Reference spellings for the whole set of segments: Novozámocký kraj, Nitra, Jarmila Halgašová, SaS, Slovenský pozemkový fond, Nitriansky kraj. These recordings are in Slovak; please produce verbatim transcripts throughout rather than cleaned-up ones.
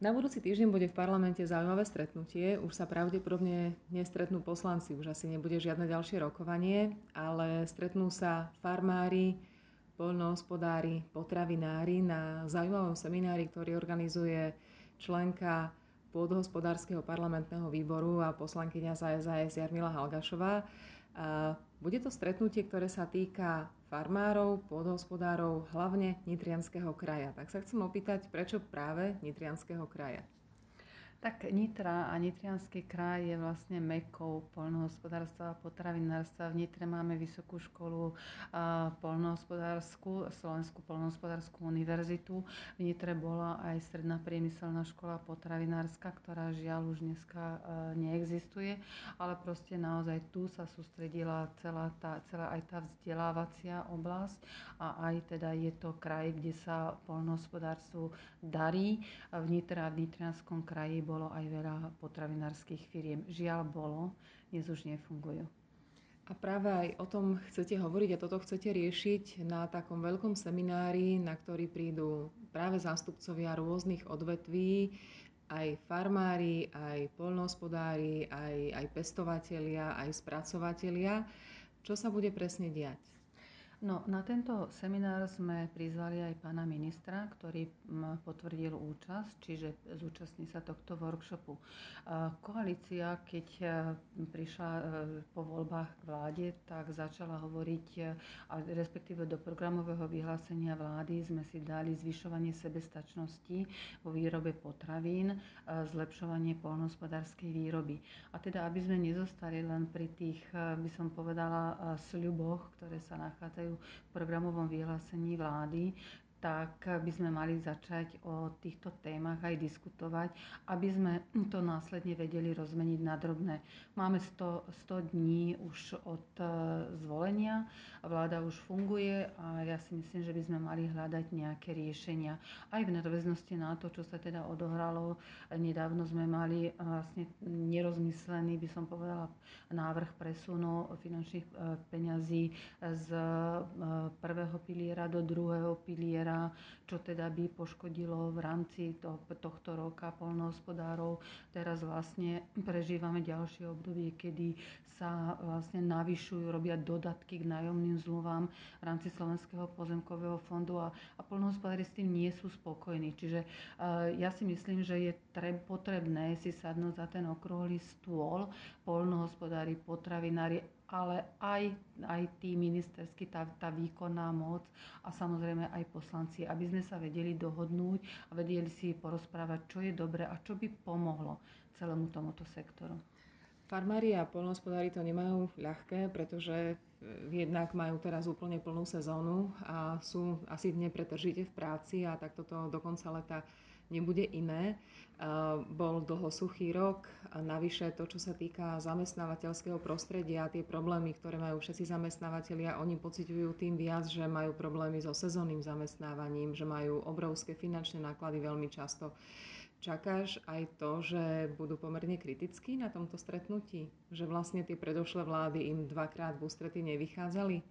Na budúci týždeň bude v parlamente zaujímavé stretnutie. Už sa pravdepodobne nestretnú poslanci, už asi nebude žiadne ďalšie rokovanie, ale stretnú sa farmári, poľnohospodári, potravinári na zaujímavom seminári, ktorý organizuje členka pôdohospodárskeho parlamentného výboru a poslankyňa za es a es Jarmila Halgašová. A bude to stretnutie, ktoré sa týka farmárov, pôdohospodárov, hlavne Nitrianskeho kraja. Tak sa chcem opýtať, prečo práve Nitrianskeho kraja? Tak Nitra a Nitriansky kraj je vlastne mekou poľnohospodárstva a potravinárstva. V Nitre máme vysokú školu poľnohospodársku, Slovenskú poľnohospodárskú univerzitu. V Nitre bola aj stredná priemyselná škola potravinárska, ktorá žiaľ už dneska neexistuje, ale proste naozaj tu sa sústredila celá, tá, celá aj tá vzdelávacia oblasť a aj teda je to kraj, kde sa poľnohospodárstvu darí. V Nitre a v Nitrianskom kraji bolo aj veľa potravinárskych firiem. Žiaľ bolo, dnes už nefungujú. A práve aj o tom chcete hovoriť a toto chcete riešiť na takom veľkom seminári, na ktorý prídu práve zástupcovia rôznych odvetví, aj farmári, aj poľnohospodári, aj, aj pestovatelia, aj spracovatelia. Čo sa bude presne diať? No, na tento seminár sme prizvali aj pána ministra, ktorý potvrdil účasť, čiže zúčastní sa tohto workshopu. Koalícia, keď prišla po voľbách k vláde, tak začala hovoriť, respektíve do programového vyhlásenia vlády sme si dali zvyšovanie sebestačnosti vo výrobe potravín, zlepšovanie poľnohospodárskej výroby. A teda, aby sme nezostali len pri tých, by som povedala, sľuboch, ktoré sa nachádzajú v programovom vyhlásení vlády, tak by sme mali začať o týchto témach aj diskutovať, aby sme to následne vedeli rozmeniť na drobné. Máme sto, sto dní už od zvolenia, vláda už funguje a ja si myslím, že by sme mali hľadať nejaké riešenia. Aj v nadväznosti na to, čo sa teda odohralo, nedávno sme mali vlastne nerozmyslený, by som povedala, návrh presunu finančných peňazí z prvého piliera do druhého piliera, čo teda by poškodilo v rámci to, tohto roka poľnohospodárov. Teraz vlastne prežívame ďalšie obdobie, kedy sa vlastne navyšujú, robia dodatky k nájomným zmluvám v rámci Slovenského pozemkového fondu a, a poľnohospodári s tým nie sú spokojní. Čiže uh, ja si myslím, že je treb, potrebné si sadnúť za ten okrúhly stôl, poľnohospodári, potravinári, ale aj, aj tí ministerskí, tá, tá výkonná moc a samozrejme aj poslanci, aby sme sa vedeli dohodnúť a vedeli si porozprávať, čo je dobre a čo by pomohlo celému tomuto sektoru. Farmári a poľnohospodári to nemajú ľahké, pretože jednak majú teraz úplne plnú sezónu a sú asi nepretržite v práci a takto to do konca leta nebude iné. Bol dlho suchý rok a navyše to, čo sa týka zamestnávateľského prostredia, tie problémy, ktoré majú všetci zamestnávateľia, oni pociťujú tým viac, že majú problémy so sezónnym zamestnávaním, že majú obrovské finančné náklady veľmi často. Čakáš aj to, že budú pomerne kritickí na tomto stretnutí? Že vlastne tie predošlé vlády im dvakrát v ústrety nevychádzali?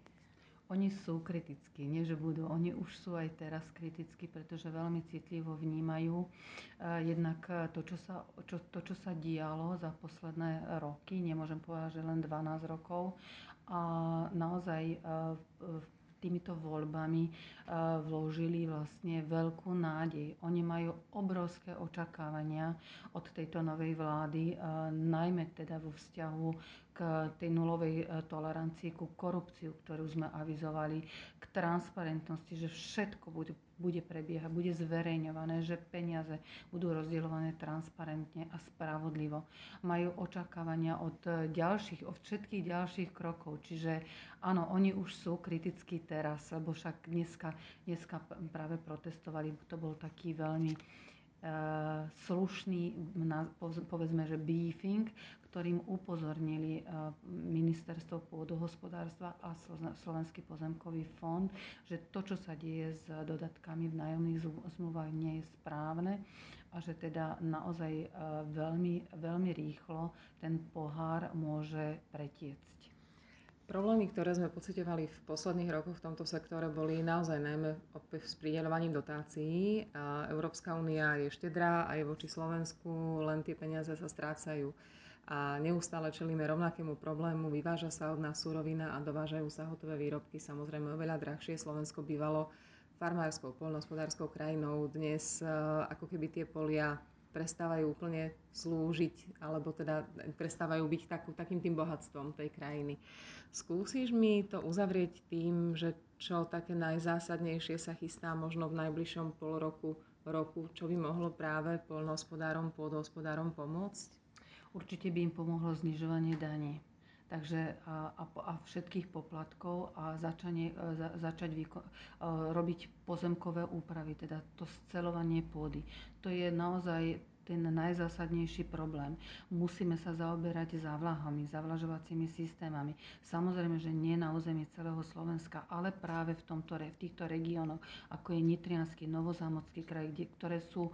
Oni sú kritickí, nie že budú, oni už sú aj teraz kritickí, pretože veľmi citlivo vnímajú jednak to, čo sa, čo, to, čo sa dialo za posledné roky, nemôžem povedať, že len dvanásť rokov, a naozaj v týmito voľbami vložili vlastne veľkú nádej. Oni majú obrovské očakávania od tejto novej vlády, najmä teda vo vzťahu k tej nulovej tolerancii, ku korupciu, ktorú sme avizovali, k transparentnosti, že všetko bude, bude prebiehať, bude zverejňované, že peniaze budú rozdeľované transparentne a spravodlivo. Majú očakávania od ďalších, od všetkých ďalších krokov, čiže áno, oni už sú kritickí teraz, lebo však dneska, dneska práve protestovali, to bol taký veľmi slušný, povedzme, že briefing, ktorým upozornili ministerstvo pôdohospodárstva a Slovenský pozemkový fond, že to, čo sa deje s dodatkami v nájomných zmluvách, nie je správne a že teda naozaj veľmi, veľmi rýchlo ten pohár môže pretiecť. Problémy, ktoré sme pociťovali v posledných rokoch v tomto sektore, boli naozaj najmä s prideľovaním dotácií. A Európska únia je štedrá aj voči Slovensku, len tie peniaze sa strácajú. A neustále čelíme rovnakému problému. Vyváža sa od nás surovina a dovážajú sa hotové výrobky. Samozrejme, oveľa drahšie. Slovensko bývalo farmárskou, poľnohospodárskou krajinou. Dnes ako keby tie polia prestávajú úplne slúžiť, alebo teda prestávajú byť takú, takým tým bohatstvom tej krajiny. Skúsiš mi to uzavrieť tým, že čo také najzásadnejšie sa chystá možno v najbližšom pol roku, roku, čo by mohlo práve poľnohospodárom, pôdohospodárom pomôcť? Určite by im pomohlo znižovanie daní. Takže a, a, a všetkých poplatkov a začanie, za, začať výko- a robiť pozemkové úpravy, teda to sceľovanie pôdy. To je naozaj ten najzásadnejší problém. Musíme sa zaoberať závlahami, zavlažovacími systémami. Samozrejme, že nie na území celého Slovenska, ale práve v, tomto, v týchto regiónoch, ako je Nitriansky, Novozámocký kraj, kde, ktoré sú e,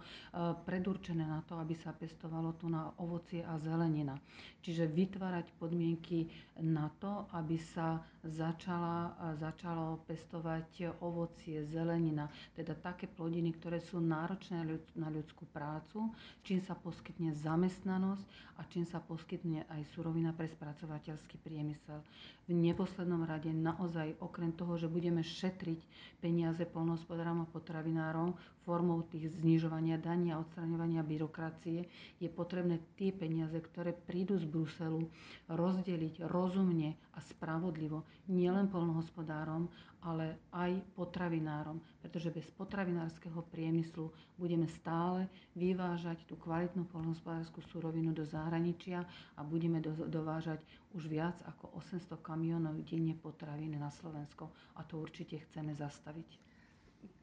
predurčené na to, aby sa pestovalo tu na ovocie a zelenina. Čiže vytvárať podmienky na to, aby sa začala, začalo pestovať ovocie, zelenina, teda také plodiny, ktoré sú náročné na ľudskú prácu, čím sa poskytne zamestnanosť a čím sa poskytne aj surovina pre spracovateľský priemysel. V neposlednom rade naozaj okrem toho, že budeme šetriť peniaze poľnohospodárom a potravinárom formou tých znižovania daní a odstraňovania byrokracie, je potrebné tie peniaze, ktoré prídu z Bruselu, rozdeliť rozumne a spravodlivo nielen poľnohospodárom, ale aj potravinárom, pretože bez potravinárskeho priemyslu budeme stále vyvážať tú kvalitnú poľnohospodárskú surovinu do zahraničia a budeme do, dovážať už viac ako osemsto kamionov denne potravín na Slovensko a to určite chceme zastaviť.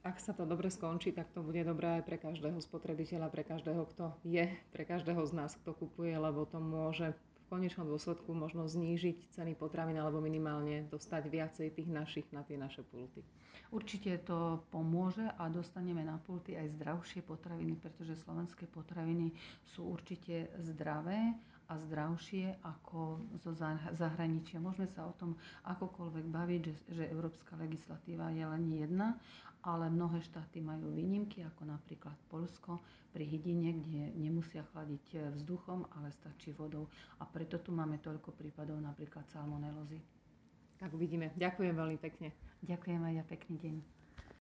Ak sa to dobre skončí, tak to bude dobré aj pre každého spotrebiteľa, pre každého, kto je, pre každého z nás, kto kupuje, lebo to môže v konečnom dôsledku možno znížiť ceny potravín alebo minimálne dostať viacej tých našich na tie naše pulty. Určite to pomôže a dostaneme na pulty aj zdravšie potraviny, pretože slovenské potraviny sú určite zdravé a zdravšie ako zo zahraničia. Môžeme sa o tom akokoľvek baviť, že, že európska legislatíva je len jedna, ale mnohé štáty majú výnimky, ako napríklad Poľsko pri hydine, kde nemusia chladiť vzduchom, ale stačí vodou. A preto tu máme toľko prípadov, napríklad salmonelózy. Tak uvidíme. Ďakujem veľmi pekne. Ďakujem aj ja. Pekný deň.